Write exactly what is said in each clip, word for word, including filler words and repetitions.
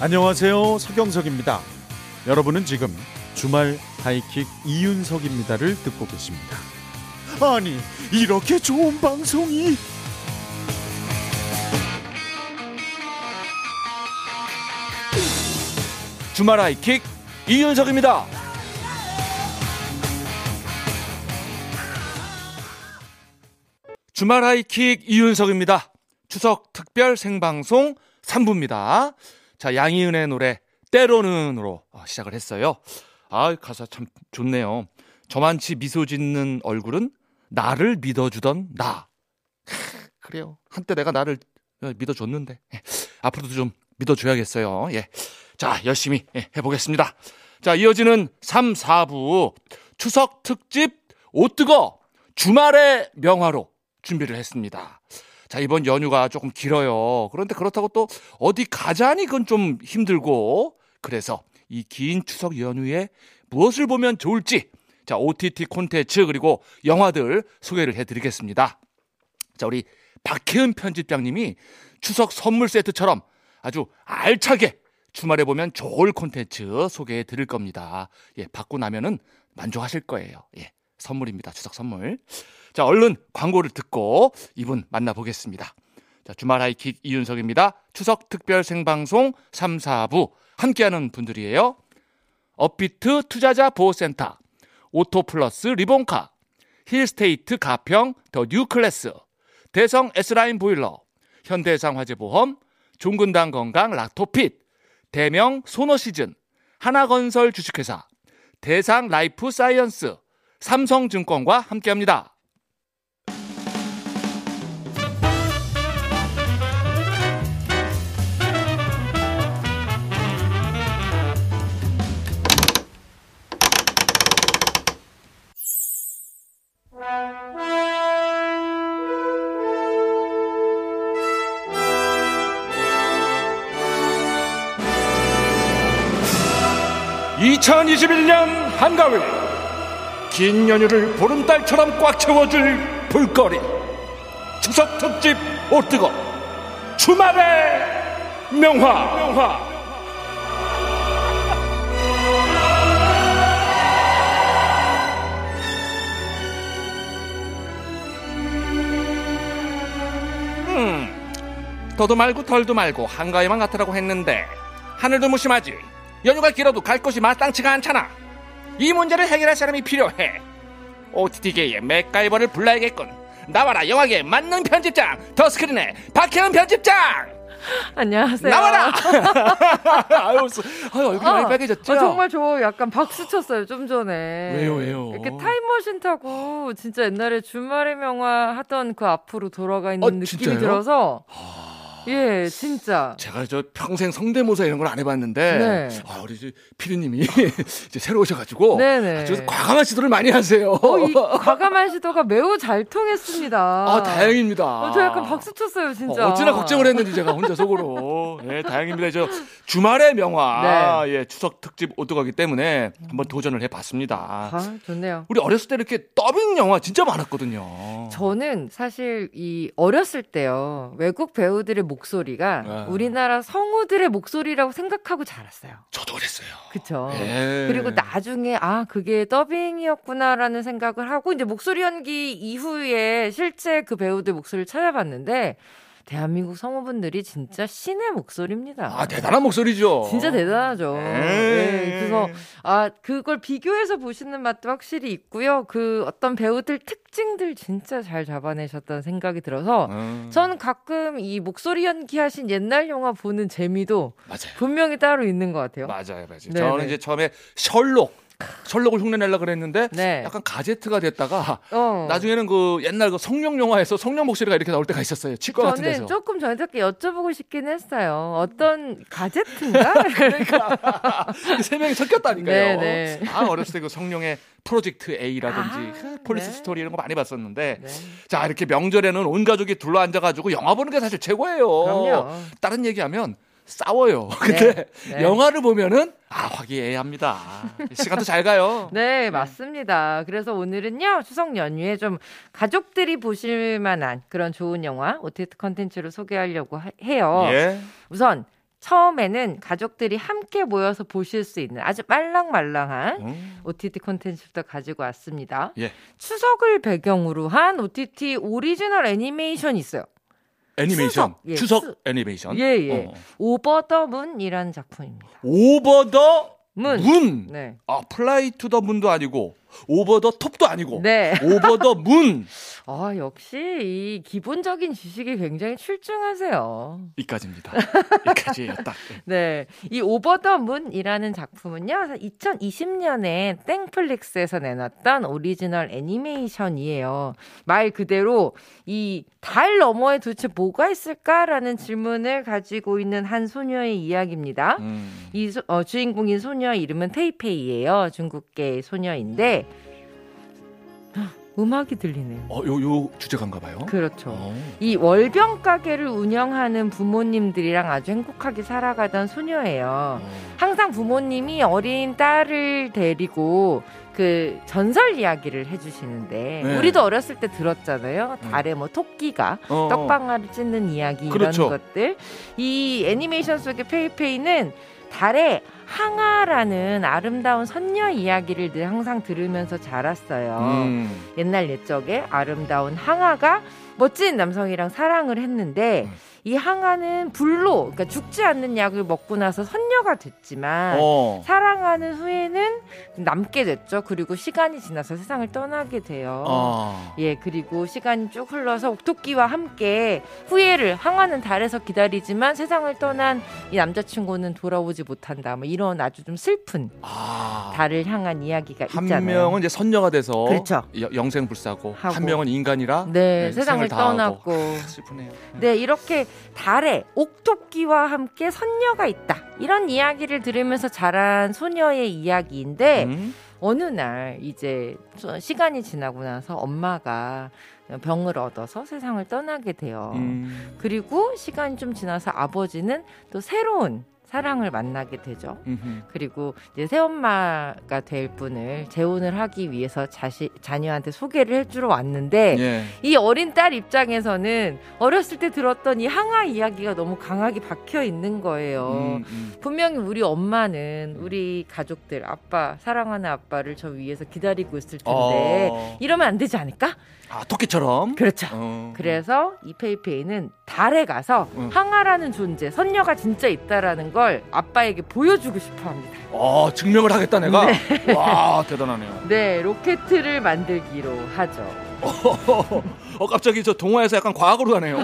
안녕하세요, 서경석입니다. 여러분은 지금 주말 하이킥 이윤석입니다를 듣고 계십니다. 아니, 이렇게 좋은 방송이... 주말 하이킥 이윤석입니다. 주말 하이킥 이윤석입니다. 추석 특별 생방송 삼 부입니다. 자, 양희은의 노래 때로는으로 시작을 했어요. 아, 가사 참 좋네요. 저만치 미소 짓는 얼굴은 나를 믿어주던 나. 그래요. 한때 내가 나를 믿어줬는데 예. 앞으로도 좀 믿어줘야겠어요. 예. 자, 열심히 예, 해보겠습니다. 자, 이어지는 삼, 사 부 추석 특집 오뜨거 주말의 명화로 준비를 했습니다. 자, 이번 연휴가 조금 길어요. 그런데 그렇다고 또 어디 가자니 그건 좀 힘들고, 그래서 이 긴 추석 연휴에 무엇을 보면 좋을지, 자, 오티티 콘텐츠 그리고 영화들 소개를 해드리겠습니다. 자, 우리 박혜은 편집장님이 추석 선물 세트처럼 아주 알차게 주말에 보면 좋을 콘텐츠 소개해 드릴 겁니다. 예, 받고 나면은 만족하실 거예요. 예, 선물입니다. 추석 선물. 자, 얼른 광고를 듣고 이분 만나보겠습니다. 자, 주말 하이킥 이윤석입니다. 추석 특별 생방송 삼, 사 부 함께하는 분들이에요. 업비트 투자자 보호센터, 오토플러스 리본카, 힐스테이트 가평 더 뉴클래스, 대성 S라인 보일러, 현대상 화재보험, 종근당 건강 락토핏, 대명 소노시즌, 하나건설 주식회사, 대상 라이프사이언스, 삼성증권과 함께합니다. 이천이십일 년 한가을, 긴 연휴를 보름달처럼 꽉 채워줄 볼거리, 추석 특집 오뜨거 주말의 명화, 명화. 음, 더도 말고 덜도 말고 한가위만 같으라고 했는데 하늘도 무심하지. 연휴가 길어도 갈 곳이 마땅치가 않잖아. 이 문제를 해결할 사람이 필요해. 오티티계의 맥가이버를 불러야겠군. 나와라 영화계의 만능 편집장, 더스크린의 박혜은 편집장. 안녕하세요. 나와라. 아유, 아유, 얼굴이 아, 많이 빨개졌죠? 아, 정말 저 약간 박수 쳤어요 좀 전에. 왜요 왜요? 이렇게 타임머신 타고 진짜 옛날에 주말의 명화 하던 그 앞으로 돌아가 있는 어, 느낌이 진짜요? 들어서. 하... 예, 진짜. 제가 저 평생 성대모사 이런 걸 안 해봤는데, 네. 아, 우리 피디님이 이제 새로 오셔가지고, 네네. 아주 과감한 시도를 많이 하세요. 어, 이 과감한 시도가 매우 잘 통했습니다. 아, 다행입니다. 어, 저 약간 박수 쳤어요, 진짜. 어, 어찌나 걱정을 했는지 제가 혼자 속으로. 예, 다행입니다. 저 주말의 명화, 네. 예, 추석 특집 오뜨거기 때문에 한번 도전을 해봤습니다. 아, 좋네요. 우리 어렸을 때 이렇게 더빙 영화 진짜 많았거든요. 저는 사실 이 어렸을 때요, 외국 배우 들의 목소리가 아. 우리나라 성우들의 목소리라고 생각하고 자랐어요. 저도 그랬어요. 그렇죠. 그리고 나중에 아 그게 더빙이었구나라는 생각을 하고 이제 목소리 연기 이후에 실제 그 배우들 목소리를 찾아봤는데 대한민국 성우분들이 진짜 신의 목소리입니다. 아, 대단한 목소리죠. 진짜 대단하죠. 네, 그래서 아 그걸 비교해서 보시는 맛도 확실히 있고요. 그 어떤 배우들 특징들 진짜 잘 잡아내셨다는 생각이 들어서 음. 저는 가끔 이 목소리 연기하신 옛날 영화 보는 재미도 맞아요. 분명히 따로 있는 것 같아요. 맞아요, 맞아요. 네네. 저는 이제 처음에 셜록. 설록을 흉내내려고 그랬는데 네. 약간 가제트가 됐다가 어. 나중에는 그 옛날 그 성룡 영화에서 성룡 목소리가 이렇게 나올 때가 있었어요. 치과 같은 데서. 저는 조금 저한테 여쭤보고 싶긴 했어요. 어떤 가제트인가? 그러니까 세 명이 섞였다니까요. 네네. 아, 어렸을 때 그 성룡의 프로젝트 A라든지 아, 폴리스 네. 스토리 이런 거 많이 봤었는데 네. 자, 이렇게 명절에는 온 가족이 둘러앉아가지고 영화 보는 게 사실 최고예요. 그럼요. 다른 얘기하면 싸워요. 근데 네, 네. 영화를 보면은 아 화기애애합니다. 시간도 잘 가요. 네, 맞습니다. 그래서 오늘은요 추석 연휴에 좀 가족들이 보실 만한 그런 좋은 영화 오티티 컨텐츠를 소개하려고 하, 해요. 예. 우선 처음에는 가족들이 함께 모여서 보실 수 있는 아주 말랑말랑한 음. 오티티 콘텐츠부터 가지고 왔습니다. 예. 추석을 배경으로 한 오티티 오리지널 애니메이션이 있어요. 애니메이션? 추석, 예. 추석 애니메이션? 예예. 예. 어. 오버 더 문이라는 작품입니다. 오버 더 문? 문? 네. 아, 플라이 투 더 문도 아니고 오버 더 톱도 아니고 네. 오버 더 문. 아, 역시 이 기본적인 지식이 굉장히 출중하세요. 이까지입니다. 이까지예요, 딱. 네. 이 오버 더 문이라는 작품은요, 이천이십 년에 땡플릭스에서 내놨던 오리지널 애니메이션이에요. 말 그대로 이 달 너머에 도대체 뭐가 있을까라는 질문을 가지고 있는 한 소녀의 이야기입니다. 음. 이 소, 어, 주인공인 소녀의 이름은 테이페이예요. 중국계 소녀인데 음악이 들리네요. 어, 요, 요 주제가인가 봐요. 그렇죠. 오. 이 월병 가게를 운영하는 부모님들이랑 아주 행복하게 살아가던 소녀예요. 오. 항상 부모님이 어린 딸을 데리고 그 전설 이야기를 해주시는데 네. 우리도 어렸을 때 들었잖아요. 달에 뭐 토끼가 어. 떡방아를 찢는 이야기 그렇죠. 이런 것들. 이 애니메이션 속의 페이페이는 달에 항아라는 아름다운 선녀 이야기를 늘 항상 들으면서 자랐어요. 음. 옛날 옛적에 아름다운 항아가 멋진 남성이랑 사랑을 했는데 음. 이 항아는 불로 그러니까 죽지 않는 약을 먹고 나서 선녀가 됐지만 어. 사랑하는 후에는 남게 됐죠. 그리고 시간이 지나서 세상을 떠나게 돼요. 어. 예, 그리고 시간이 쭉 흘러서 옥토끼와 함께 후예를 항아는 달에서 기다리지만 세상을 떠난 이 남자친구는 돌아오지 못한다. 뭐 이런 아주 좀 슬픈 아. 달을 향한 이야기가 한 있잖아요. 한 명은 이제 선녀가 돼서 그렇죠. 여, 영생 불사고 하고. 한 명은 인간이라 네, 네, 세상을 떠났고 아, 슬프네요. 네, 네 이렇게 달에 옥토끼와 함께 선녀가 있다 이런 이야기를 들으면서 자란 소녀의 이야기인데 음? 어느 날 이제 시간이 지나고 나서 엄마가 병을 얻어서 세상을 떠나게 돼요. 음. 그리고 시간이 좀 지나서 아버지는 또 새로운 사랑을 만나게 되죠. 음흠. 그리고 이제 새엄마가 될 분을 재혼을 하기 위해서 자식 자녀한테 소개를 해주러 왔는데 예. 이 어린 딸 입장에서는 어렸을 때 들었던 이 항아 이야기가 너무 강하게 박혀 있는 거예요. 음, 음. 분명히 우리 엄마는 우리 가족들 아빠 사랑하는 아빠를 저 위에서 기다리고 있을 텐데 어. 이러면 안 되지 않을까? 아 토끼처럼. 그렇죠. 어. 그래서 이 페이페이는 달에 가서 어. 항아라는 존재 선녀가 진짜 있다라는 걸 아빠에게 보여주고 싶어 합니다. 아, 증명을 하겠다 내가? 네. 와 대단하네요. 네 로켓을 만들기로 하죠. 어, 갑자기 저 동화에서 약간 과학으로 가네요.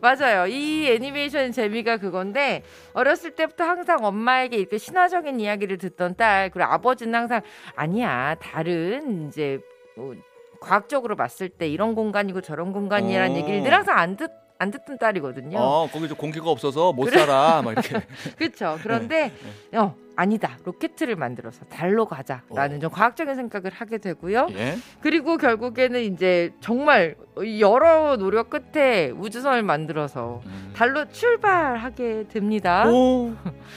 맞아요. 이 애니메이션 재미가 그건데 어렸을 때부터 항상 엄마에게 이렇게 신화적인 이야기를 듣던 딸 그리고 아버지는 항상 아니야 다른 이제 뭐, 과학적으로 봤을 때 이런 공간이고 저런 공간이라는 어... 얘기를 늘 항상 안 듣 안 듣던 딸이거든요. 어, 거기 좀 공기가 없어서 못 그래. 살아 막 이렇게. 그렇죠. 그런데 네. 어, 아니다. 로켓을 만들어서 달로 가자라는 어. 좀 과학적인 생각을 하게 되고요. 예? 그리고 결국에는 이제 정말 여러 노력 끝에 우주선을 만들어서 음. 달로 출발하게 됩니다. 오.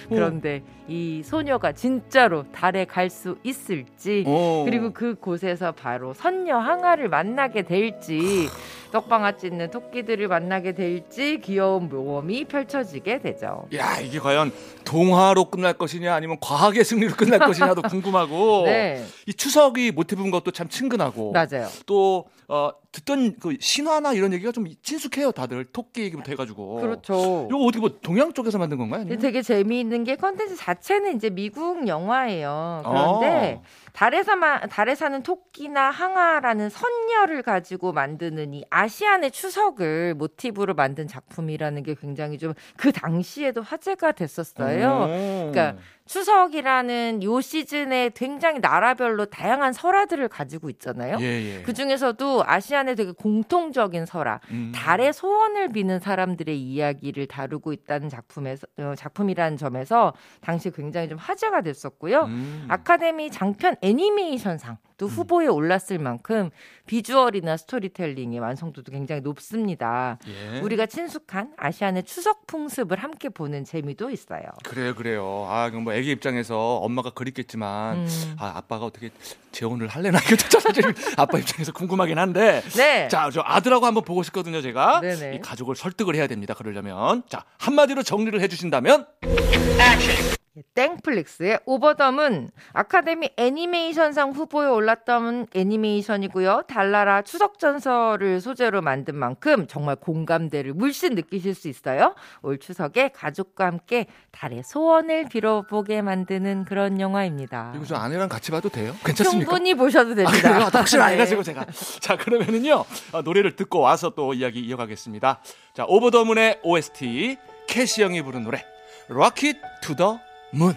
그런데 이 소녀가 진짜로 달에 갈 수 있을지 오. 그리고 그곳에서 바로 선녀 항아를 만나게 될지 떡방아 찢는 토끼들을 만나게 될지 귀여운 모험이 펼쳐지게 되죠. 야 이게 과연 동화로 끝날 것이냐 아니면 과학의 승리로 끝날 것이냐도 궁금하고 네. 이 추석이 모티브인 것도 참 친근하고 맞아요. 또 어, 듣던 그 신화나 이런 얘기가 좀 친숙해요 다들 토끼 얘기부터 해가지고 그렇죠. 이거 어떻게 뭐 동양 쪽에서 만든 건가요? 아니면? 되게 재미있는 게 컨텐츠 자체는 이제 미국 영화예요. 그런데 아. 달에서만, 달에 사는 토끼나 항아라는 선녀를 가지고 만드는 이 아시안의 추석을 모티브로 만든 작품이라는 게 굉장히 좀 그 당시에도 화제가 됐었어요. 음. 그러니까 추석이라는 요 시즌에 굉장히 나라별로 다양한 설화들을 가지고 있잖아요. 예, 예. 그중에서도 아시안의 되게 공통적인 설화, 음. 달의 소원을 비는 사람들의 이야기를 다루고 있다는 작품에서, 작품이라는 점에서 당시 굉장히 좀 화제가 됐었고요. 음. 아카데미 장편 애니메이션상 또 후보에 음. 올랐을 만큼 비주얼이나 스토리텔링의 완성도도 굉장히 높습니다. 예. 우리가 친숙한 아시안의 추석 풍습을 함께 보는 재미도 있어요. 그래요, 그래요. 아, 그럼 뭐 애기 입장에서 엄마가 그립겠지만 음. 아, 아빠가 어떻게 재혼을 할래나 이것도 사실 아빠 입장에서 궁금하긴 한데. 네. 자, 저 아들하고 한번 보고 싶거든요, 제가. 네네. 이 가족을 설득을 해야 됩니다. 그러려면 자, 한마디로 정리를 해 주신다면 땡플릭스의 오버 더 문, 아카데미 애니메이션상 후보에 올랐던 애니메이션이고요. 달나라 추석전설을 소재로 만든 만큼 정말 공감대를 물씬 느끼실 수 있어요. 올 추석에 가족과 함께 달의 소원을 빌어보게 만드는 그런 영화입니다. 이거 저 아내랑 같이 봐도 돼요? 괜찮습니까? 충분히 보셔도 됩니다. 혹시나 아, 네. 해가지고 제가. 자, 그러면은요. 노래를 듣고 와서 또 이야기 이어가겠습니다. 자, 오버 더 문의 오에스티 캐시 형이 부른 노래 락토핏 투 더 문.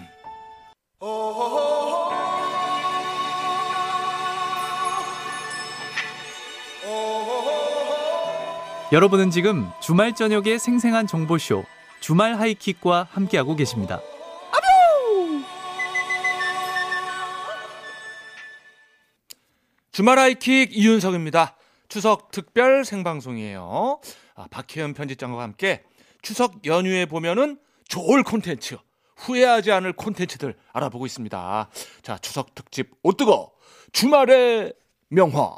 여러분은 지금 주말 저녁의 생생한 정보쇼 주말 하이킥과 함께하고 계십니다. 주말 하이킥 이윤석입니다. 추석 특별 생방송이에요. 아, 박혜은 편집장과 함께 추석 연휴에 보면은 좋을 콘텐츠, 후회하지 않을 콘텐츠들 알아보고 있습니다. 자, 추석 특집 오뜨거 주말의 명화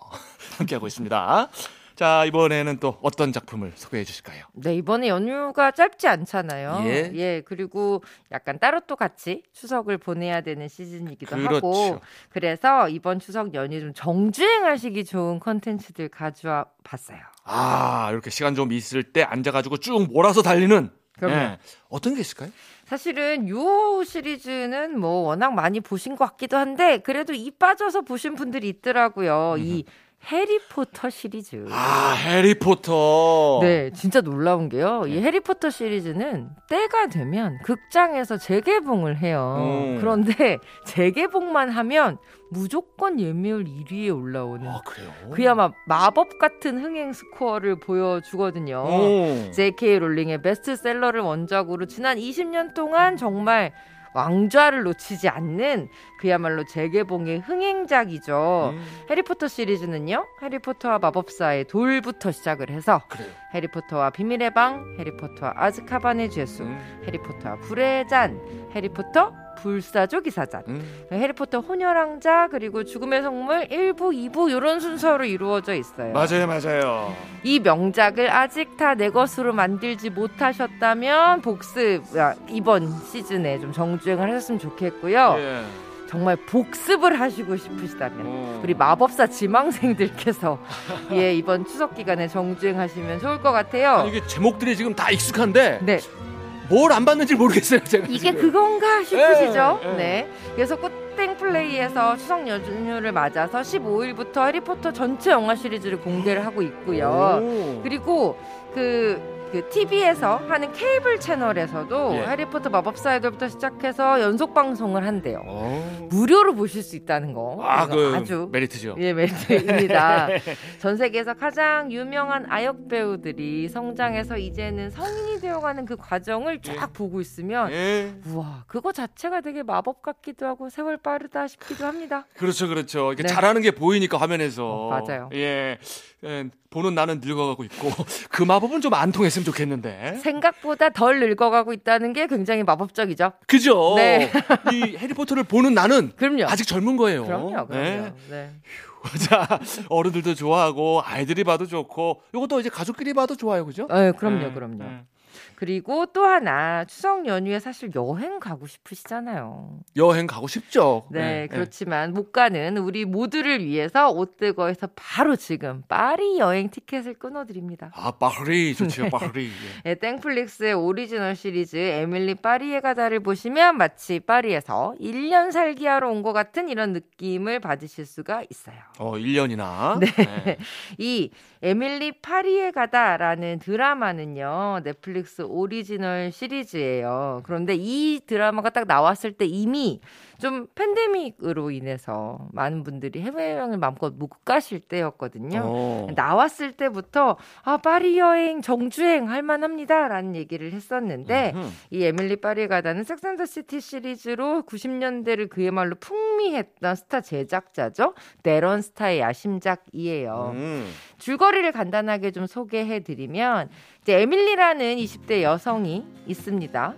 함께하고 있습니다. 자, 이번에는 또 어떤 작품을 소개해 주실까요? 네, 이번에 연휴가 짧지 않잖아요. 예. 예, 그리고 약간 따로 또 같이 추석을 보내야 되는 시즌이기도 그렇죠. 하고, 그래서 이번 추석 연휴 좀 정주행하시기 좋은 콘텐츠들 가져와 봤어요. 아, 이렇게 시간 좀 있을 때 앉아가지고 쭉 몰아서 달리는. 그러면 네. 어떤 게 있을까요? 사실은 요 시리즈는 뭐 워낙 많이 보신 것 같기도 한데 그래도 이 빠져서 보신 분들이 있더라고요. 음. 이 해리포터 시리즈. 아, 해리포터. 네, 진짜 놀라운 게요. 이 해리포터 시리즈는 때가 되면 극장에서 재개봉을 해요. 음. 그런데 재개봉만 하면 무조건 예매율 일 위에 올라오는. 아, 그래요? 그야말로 마법 같은 흥행 스코어를 보여주거든요. 오. 제이케이 롤링의 베스트셀러를 원작으로 지난 이십 년 동안 정말 왕좌를 놓치지 않는 그야말로 재개봉의 흥행작이죠. 음. 해리포터 시리즈는요. 해리포터와 마법사의 돌부터 시작을 해서 그래요. 해리포터와 비밀의 방, 해리포터와 아즈카반의 죄수, 음. 해리포터와 불의 잔, 해리포터 불사조 기사단, 음. 해리포터 혼혈왕자, 그리고 죽음의 성물 일 부, 이 부 이런 순서로 이루어져 있어요. 맞아요, 맞아요. 이 명작을 아직 다 내 것으로 만들지 못하셨다면 복습, 아, 이번 시즌에 좀 정주행을 하셨으면 좋겠고요. 예. 정말 복습을 하시고 싶으시다면 오. 우리 마법사 지망생들께서 예, 이번 추석 기간에 정주행하시면 좋을 것 같아요. 아니, 이게 제목들이 지금 다 익숙한데. 네. 뭘 안 봤는지 모르겠어요, 제가. 이게 지금. 그건가 싶으시죠? 에, 에. 네. 그래서 꽃땡플레이에서 추석 연휴를 맞아서 십오 일부터 해리포터 전체 영화 시리즈를 공개를 하고 있고요. 오. 그리고 그 그 티비에서 하는 케이블 채널에서도 예. 해리포터 마법사의 돌부터 시작해서 연속 방송을 한대요. 오. 무료로 보실 수 있다는 거. 아, 그 아주 메리트죠. 예, 메리트입니다. 전 세계에서 가장 유명한 아역 배우들이 성장해서 이제는 성인이 되어가는 그 과정을 쫙 예. 보고 있으면 예. 우와, 그거 자체가 되게 마법 같기도 하고 세월 빠르다 싶기도 합니다. 그렇죠, 그렇죠. 이렇게 네. 잘하는 게 보이니까 화면에서. 어, 맞아요. 예. 예, 보는 나는 늙어가고 있고 그 마법은 좀 안 통했으면 좋겠는데 생각보다 덜 늙어가고 있다는 게 굉장히 마법적이죠. 그죠? 네. 이 해리포터를 보는 나는 그럼요. 아직 젊은 거예요. 그럼요. 그럼요. 네. 네. 자, 어른들도 좋아하고 아이들이 봐도 좋고 이것도 이제 가족끼리 봐도 좋아요, 그죠? 네, 그럼요, 네. 그럼요. 네. 그리고 또 하나, 추석 연휴에 사실 여행 가고 싶으시잖아요. 여행 가고 싶죠. 네, 네 그렇지만 네. 못 가는 우리 모두를 위해서 오뜨거에서 바로 지금 파리 여행 티켓을 끊어드립니다. 아, 파리 좋죠. 네. 파리. 네, 땡플릭스의 오리지널 시리즈 에밀리 파리에 가다를 보시면 마치 파리에서 일 년 살기 하러 온 것 같은 이런 느낌을 받으실 수가 있어요. 어, 일 년이나. 네. 네. 이 에밀리 파리에 가다라는 드라마는요. 넷플릭스 오리지널 시리즈예요. 그런데 이 드라마가 딱 나왔을 때 이미 좀 팬데믹으로 인해서 많은 분들이 해외여행을 마음껏 못 가실 때였거든요. 오. 나왔을 때부터 아 파리 여행, 정주행 할만합니다 라는 얘기를 했었는데 음흠. 이 에밀리 파리에 가다는 섹스앤더시티 시리즈로 구십 년대를 그야말로 풍미했던 스타 제작자죠. 네런 스타의 야심작이에요. 음. 줄거리를 간단하게 좀 소개해드리면 이제 에밀리라는 이십 대 여성이 있습니다.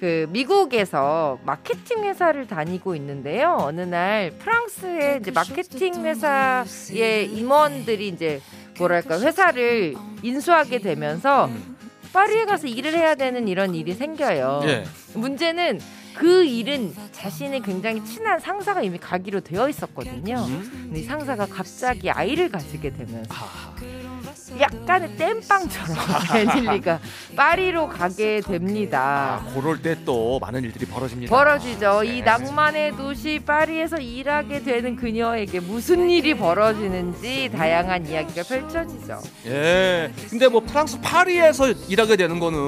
그 미국에서 마케팅 회사를 다니고 있는데요. 어느 날 프랑스의 이제 마케팅 회사의 임원들이 이제 뭐랄까 회사를 인수하게 되면서 음. 파리에 가서 일을 해야 되는 이런 일이 생겨요. 예. 문제는 그 일은 자신의 굉장히 친한 상사가 이미 가기로 되어 있었거든요. 음? 근데 이 상사가 갑자기 아이를 가지게 되면서 아. 약간의 땜빵처럼 에밀리가 파리로 가게 됩니다. 아, 그럴 때 또 많은 일들이 벌어집니다. 벌어지죠. 아, 네. 이 낭만의 도시 파리에서 일하게 되는 그녀에게 무슨 일이 벌어지는지 다양한 이야기가 펼쳐지죠. 예. 근데 뭐 프랑스 파리에서 일하게 되는 거는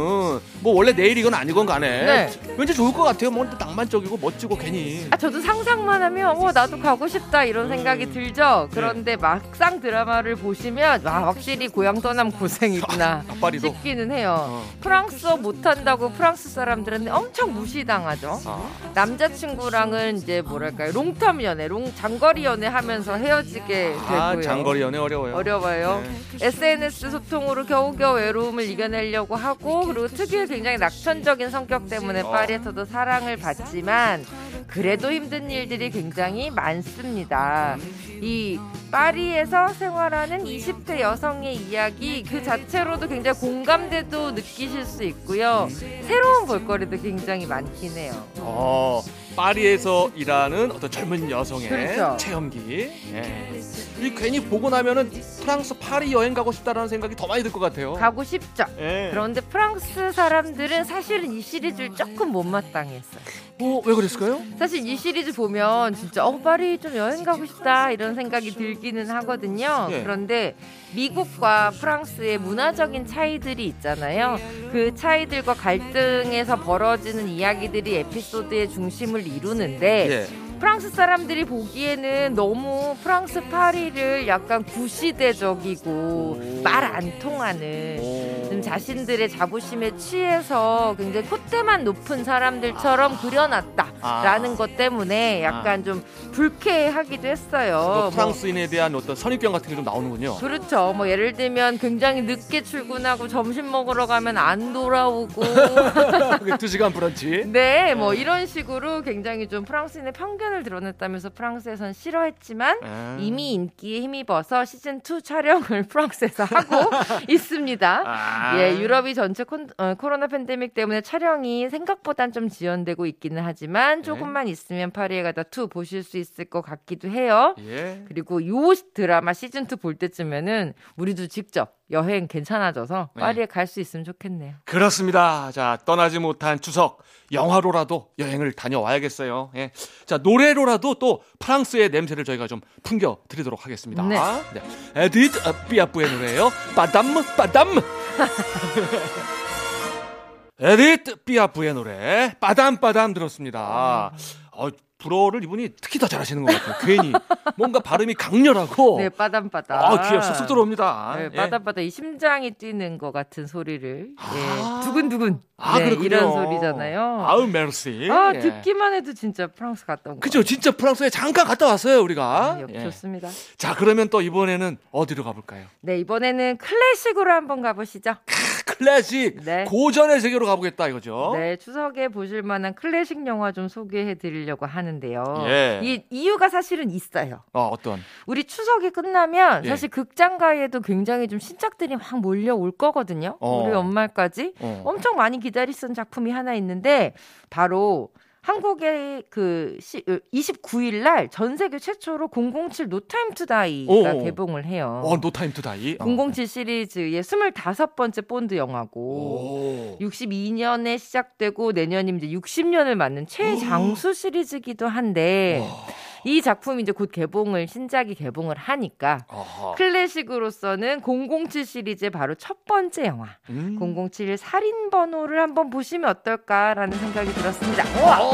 뭐 원래 내일이건 아니건 간에 네. 왠지 좋을 것 같아요. 뭔데 낭만적이고 멋지고 괜히. 아 저도 상상만 하면 어 나도 가고 싶다 이런 생각이 음. 들죠. 그런데 네. 막상 드라마를 보시면 와 확실히 고향 떠남 고생이구나 아, 싶기는 해요. 어. 프랑스어 못한다고 프랑스 사람들한테 엄청 무시당하죠. 아. 남자친구랑은 이제 뭐랄까요 롱텀 연애, 롱 장거리 연애 하면서 헤어지게 아, 되고요. 장거리 연애 어려워요. 어려워요. 네. 에스엔에스 소통으로 겨우겨우 외로움을 이겨내려고 하고 그리고 특유의 굉장히 낙천적인 성격 때문에 파리에서도 어. 사랑을 받지만 그래도 힘든 일들이 굉장히 많습니다. 이 파리에서 생활하는 이십 대 여성의 이야기 그 자체로도 굉장히 공감대도 느끼실 수 있고요. 새로운 볼거리도 굉장히 많긴 해요. 어, 파리에서 일하는 어떤 젊은 여성의 그렇죠. 체험기. 예. 이 괜히 보고 나면은 프랑스 파리 여행 가고 싶다라는 생각이 더 많이 들 것 같아요. 가고 싶죠. 예. 그런데 프랑스 사람들은 사실은 이 시리즈를 조금 못마땅했어요. 어, 왜 그랬을까요? 사실 이 시리즈 보면 진짜 어 파리 좀 여행 가고 싶다 이런 생각이 들기는 하거든요. 예. 그런데 미국과 프랑스의 문화적인 차이들이 있잖아요. 그 차이들과 갈등에서 벌어지는 이야기들이 에피소드의 중심을 이루는데 예. 프랑스 사람들이 보기에는 너무 프랑스 파리를 약간 구시대적이고 말 안 통하는 좀 자신들의 자부심에 취해서 굉장히 콧대만 높은 사람들처럼 그려놨다라는 것 때문에 약간 좀 불쾌하기도 했어요. 프랑스인에 대한 어떤 선입견 같은 게 좀 나오는군요. 그렇죠. 뭐 예를 들면 굉장히 늦게 출근하고 점심 먹으러 가면 안 돌아오고 두 시간 브런치. 네, 뭐 이런 식으로 굉장히 좀 프랑스인의 편견 을 드러냈다면서 프랑스에선 싫어했지만 음. 이미 인기에 힘입어서 시즌이 촬영을 프랑스에서 하고 있습니다. 아. 예, 유럽이 전체 콘, 어, 코로나 팬데믹 때문에 촬영이 생각보단 좀 지연되고 있기는 하지만 조금만 예. 있으면 파리에 가다 투 보실 수 있을 것 같기도 해요. 예. 그리고 이 드라마 시즌이 볼 때쯤에는 우리도 직접 여행 괜찮아져서 파리에 네. 갈 수 있으면 좋겠네요. 그렇습니다. 자, 떠나지 못한 추석 영화로라도 여행을 다녀와야겠어요. 예. 자, 노래로라도 또 프랑스의 냄새를 저희가 좀 풍겨 드리도록 하겠습니다. 네. 아, 네. 에디트 삐아뿌의 노래예요. 빠담 빠담. 에디트 삐아뿌의 노래 빠담 빠담 들었습니다. 어, 불어를 이분이 특히 더 잘하시는 것 같아요. 괜히 뭔가 발음이 강렬하고 네 빠담빠담 아, 귀에 쑥쑥 들어옵니다. 네, 빠담빠담 예. 이 심장이 뛰는 것 같은 소리를 아~ 예, 두근두근 아, 네, 이런 소리잖아요. 아우 메르시 아, 예. 듣기만 해도 진짜 프랑스 갔다 온 거 그죠. 진짜 프랑스에 잠깐 갔다 왔어요 우리가. 아, 예. 좋습니다. 자 그러면 또 이번에는 어디로 가볼까요? 네 이번에는 클래식으로 한번 가보시죠. 클래식 네. 고전의 세계로 가보겠다 이거죠. 네 추석에 보실 만한 클래식 영화 좀 소개해드리려고 하는데요. 예. 이 이유가 사실은 있어요. 어, 어떤? 우리 추석이 끝나면 예. 사실 극장가에도 굉장히 좀 신작들이 막 몰려올 거거든요. 어. 우리 연말까지 어. 엄청 많이 기다리 쓴 작품이 하나 있는데 바로. 한국의 그 이십구 일 날 전 세계 최초로 공공칠 노타임 투 다이가 개봉을 해요. 어, 노타임 투 다이. 공공칠 시리즈의 스물다섯 번째 본드 영화고 오. 육십이 년에 시작되고 내년이 이제 육십 년을 맞는 최장수 오. 시리즈이기도 한데 오. 이 작품이 이제 곧 개봉을, 신작이 개봉을 하니까 어허. 클래식으로서는 공공칠 시리즈의 바로 첫 번째 영화 음. 공공칠 살인번호를 한번 보시면 어떨까라는 생각이 들었습니다. 오,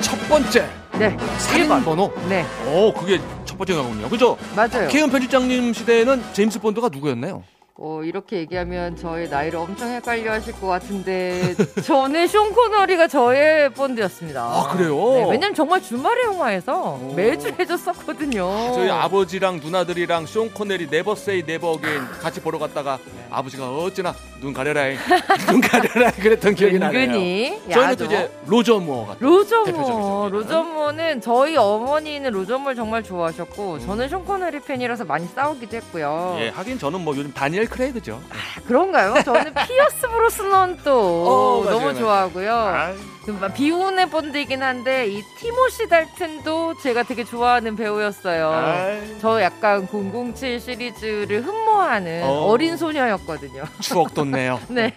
첫 번째 네. 살인번호? 네. 오, 그게 첫 번째 가군요. 그죠? 맞아요. 박혜은 편집장님 시대에는 제임스 본드가 누구였나요? 어, 이렇게 얘기하면 저의 나이를 엄청 헷갈려 하실 것 같은데 저는 숀 코너리가 저의 본드였습니다. 아, 그래요? 네, 왜냐면 정말 주말의 영화에서 오. 매주 해줬었거든요. 저희 아버지랑 누나들이랑 숀 코너리 네버세이 네버어게인 같이 보러 갔다가 아버지가 어찌나 눈 가려라잉 눈 가려라잉 그랬던 기억이 나네요. 은근히 저희는 또 이제 로저 무어 같은 로저 무어 로저 무어는 저희 어머니는 로저 무어를 정말 좋아하셨고 음. 저는 숀 코너리 팬이라서 많이 싸우기도 했고요. 예, 하긴 저는 뭐 요즘 다니엘 크레이그죠. 아, 그런가요? 저는 피어스 브로스넌 또 오, 맞아요, 너무 맞아요. 좋아하고요. 아. 비운의 본드이긴 한데 이 티모시 달튼도 제가 되게 좋아하는 배우였어요. 아. 저 약간 공공칠 시리즈를 흠모하는 어. 어린 소녀였거든요. 추억 돋네요. 네.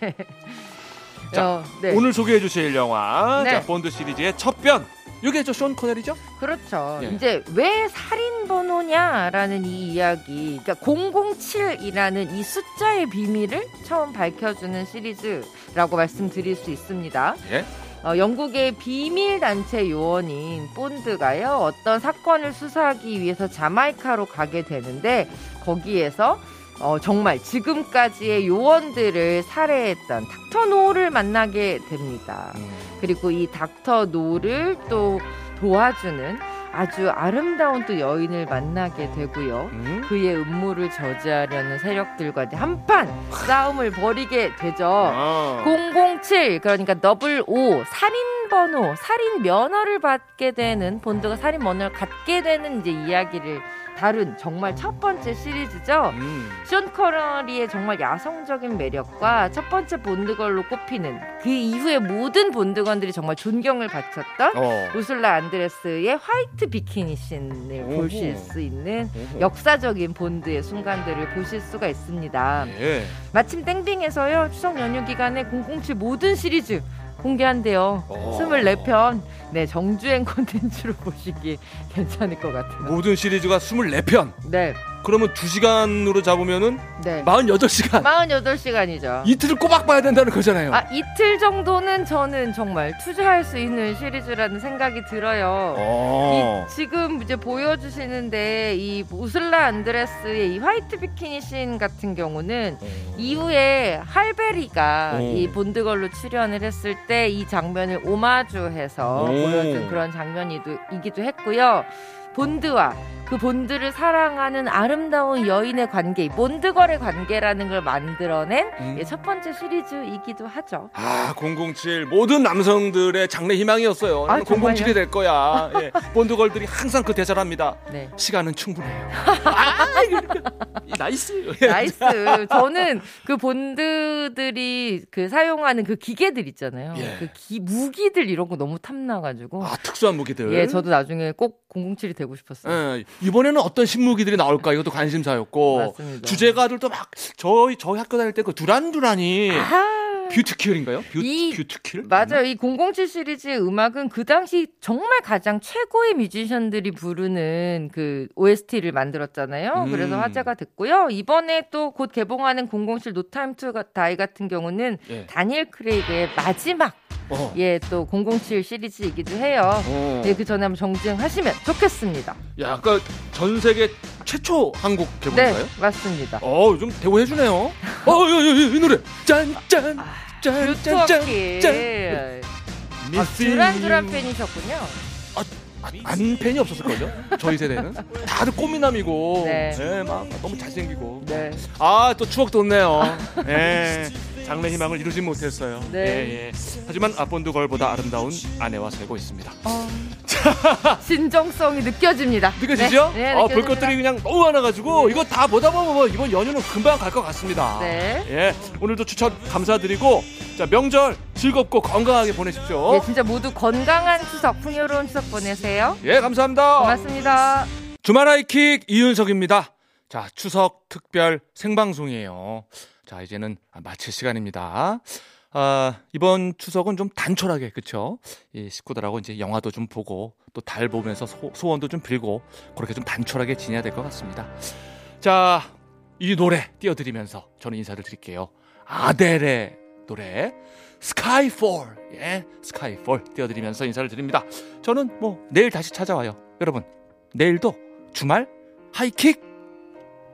자, 어, 네. 오늘 소개해 주실 영화 네. 자, 본드 시리즈의 첫 편. 이게 저 숀 코너리죠? 그렇죠. 예. 이제 왜 살인번호냐라는 이 이야기, 그러니까 공공칠이라는 이 숫자의 비밀을 처음 밝혀주는 시리즈라고 말씀드릴 수 있습니다. 예? 어, 영국의 비밀단체 요원인 본드가요, 어떤 사건을 수사하기 위해서 자마이카로 가게 되는데 거기에서 어, 정말 지금까지의 요원들을 살해했던 닥터 노를 만나게 됩니다. 음. 그리고 이 닥터 노를 또 도와주는 아주 아름다운 또 여인을 만나게 되고요. 음? 그의 음모를 저지하려는 세력들과 한판 싸움을 벌이게 되죠. 아. 공공칠 그러니까 오오 살인번호 살인면허를 받게 되는 본드가 살인면허를 갖게 되는 이제 이야기를 다룬 정말 첫 번째 시리즈죠. 음. 숀 코너리의 정말 야성적인 매력과 첫 번째 본드걸로 꼽히는 그 이후의 모든 본드건들이 정말 존경을 바쳤던 어. 우슬라 안드레스의 화이트 비키니 씬을 보실 수 있는 오호. 역사적인 본드의 순간들을 보실 수가 있습니다. 예. 마침 땡빙에서요 추석 연휴 기간에 공공칠 모든 시리즈 공개한대요. 오. 스물네 편 네, 정주행 콘텐츠로 보시기 괜찮을 것 같아요. 모든 시리즈가 스물네 편 네. 그러면 두 시간으로 잡으면은 네. 마흔여덟 시간 마흔여덟 시간이죠. 이틀을 꼬박 봐야 된다는 거잖아요. 아, 이틀 정도는 저는 정말 투자할 수 있는 시리즈라는 생각이 들어요. 이, 지금 이제 보여주시는데 이 우슬라 안드레스의 이 화이트 비키니 씬 같은 경우는 오. 이후에 할베리가 오. 이 본드걸로 출연을 했을 때 이 장면을 오마주해서 오. 보여준 그런 장면이기도 했고요. 본드와 그 본드를 사랑하는 아름다운 여인의 관계, 본드걸의 관계라는 걸 만들어낸 음. 예, 첫 번째 시리즈이기도 하죠. 아, 공공칠 모든 남성들의 장래 희망이었어요. 아, 공공칠이 될 거야. 예, 본드걸들이 항상 그 대사를 합니다. 네. 시간은 충분해요. 아, 나이스. 나이스. 저는 그 본드들이 그 사용하는 그 기계들 있잖아요. 예. 그 기, 무기들 이런 거 너무 탐나가지고. 아, 특수한 무기들. 예, 저도 나중에 꼭 공공칠이 되고 싶었어요. 예. 이번에는 어떤 신무기들이 나올까 이것도 관심사였고 맞습니다. 주제가들 또 막 저희 저희 학교 다닐 때 그 듀란듀란이 아~ 뷰티킬인가요? 뷰, 이, 뷰티킬? 맞아요. 이 공공칠 시리즈의 음악은 그 당시 정말 가장 최고의 뮤지션들이 부르는 그 오에스티를 만들었잖아요. 음. 그래서 화제가 됐고요. 이번에 또 곧 개봉하는 공공칠 노타임 투 다이 같은 경우는 예. 다니엘 크레이그의 마지막 어. 예, 또 공공칠 시리즈이기도 해요. 어. 예, 그 전에 한번 정주행하시면 좋겠습니다. 야, 아까 전 세계 최초 한국 개봉인가요? 네, 맞습니다. 어, 요즘 대우해주네요. 어, 이, 이, 이 노래 짠짠 짠짠짠. 듀란듀란 팬이셨군요. 아, 안 팬이 없었을 거죠? 저희 세대는 다들 꼬미남이고, 네, 네 막, 막 너무 잘생기고, 네, 아, 또 추억 돋네요. 예. 네. 장래 희망을 이루지 못했어요. 네. 예, 예. 하지만 본드걸보다 아름다운 아내와 살고 있습니다. 어... 자, 진정성이 느껴집니다. 느껴지죠? 네, 네, 아, 볼 것들이 그냥 너무 많아가지고 네. 이거 다 보다 보면 이번 연휴는 금방 갈 것 같습니다. 네. 예, 오늘도 추천 감사드리고 자 명절 즐겁고 건강하게 보내십시오. 네, 진짜 모두 건강한 추석, 풍요로운 추석 보내세요. 예, 감사합니다. 고맙습니다. 주말 하이킥 이윤석입니다. 자, 추석 특별 생방송이에요. 자, 이제는 마칠 시간입니다. 아, 이번 추석은 좀 단촐하게, 그쵸? 이 식구들하고 이제 영화도 좀 보고 또 달 보면서 소, 소원도 좀 빌고 그렇게 좀 단촐하게 지내야 될 것 같습니다. 자, 이 노래 띄워드리면서 저는 인사를 드릴게요. 아델의 노래 스카이폴, 예, 스카이폴 띄워드리면서 인사를 드립니다. 저는 뭐 내일 다시 찾아와요. 여러분, 내일도 주말 하이킥!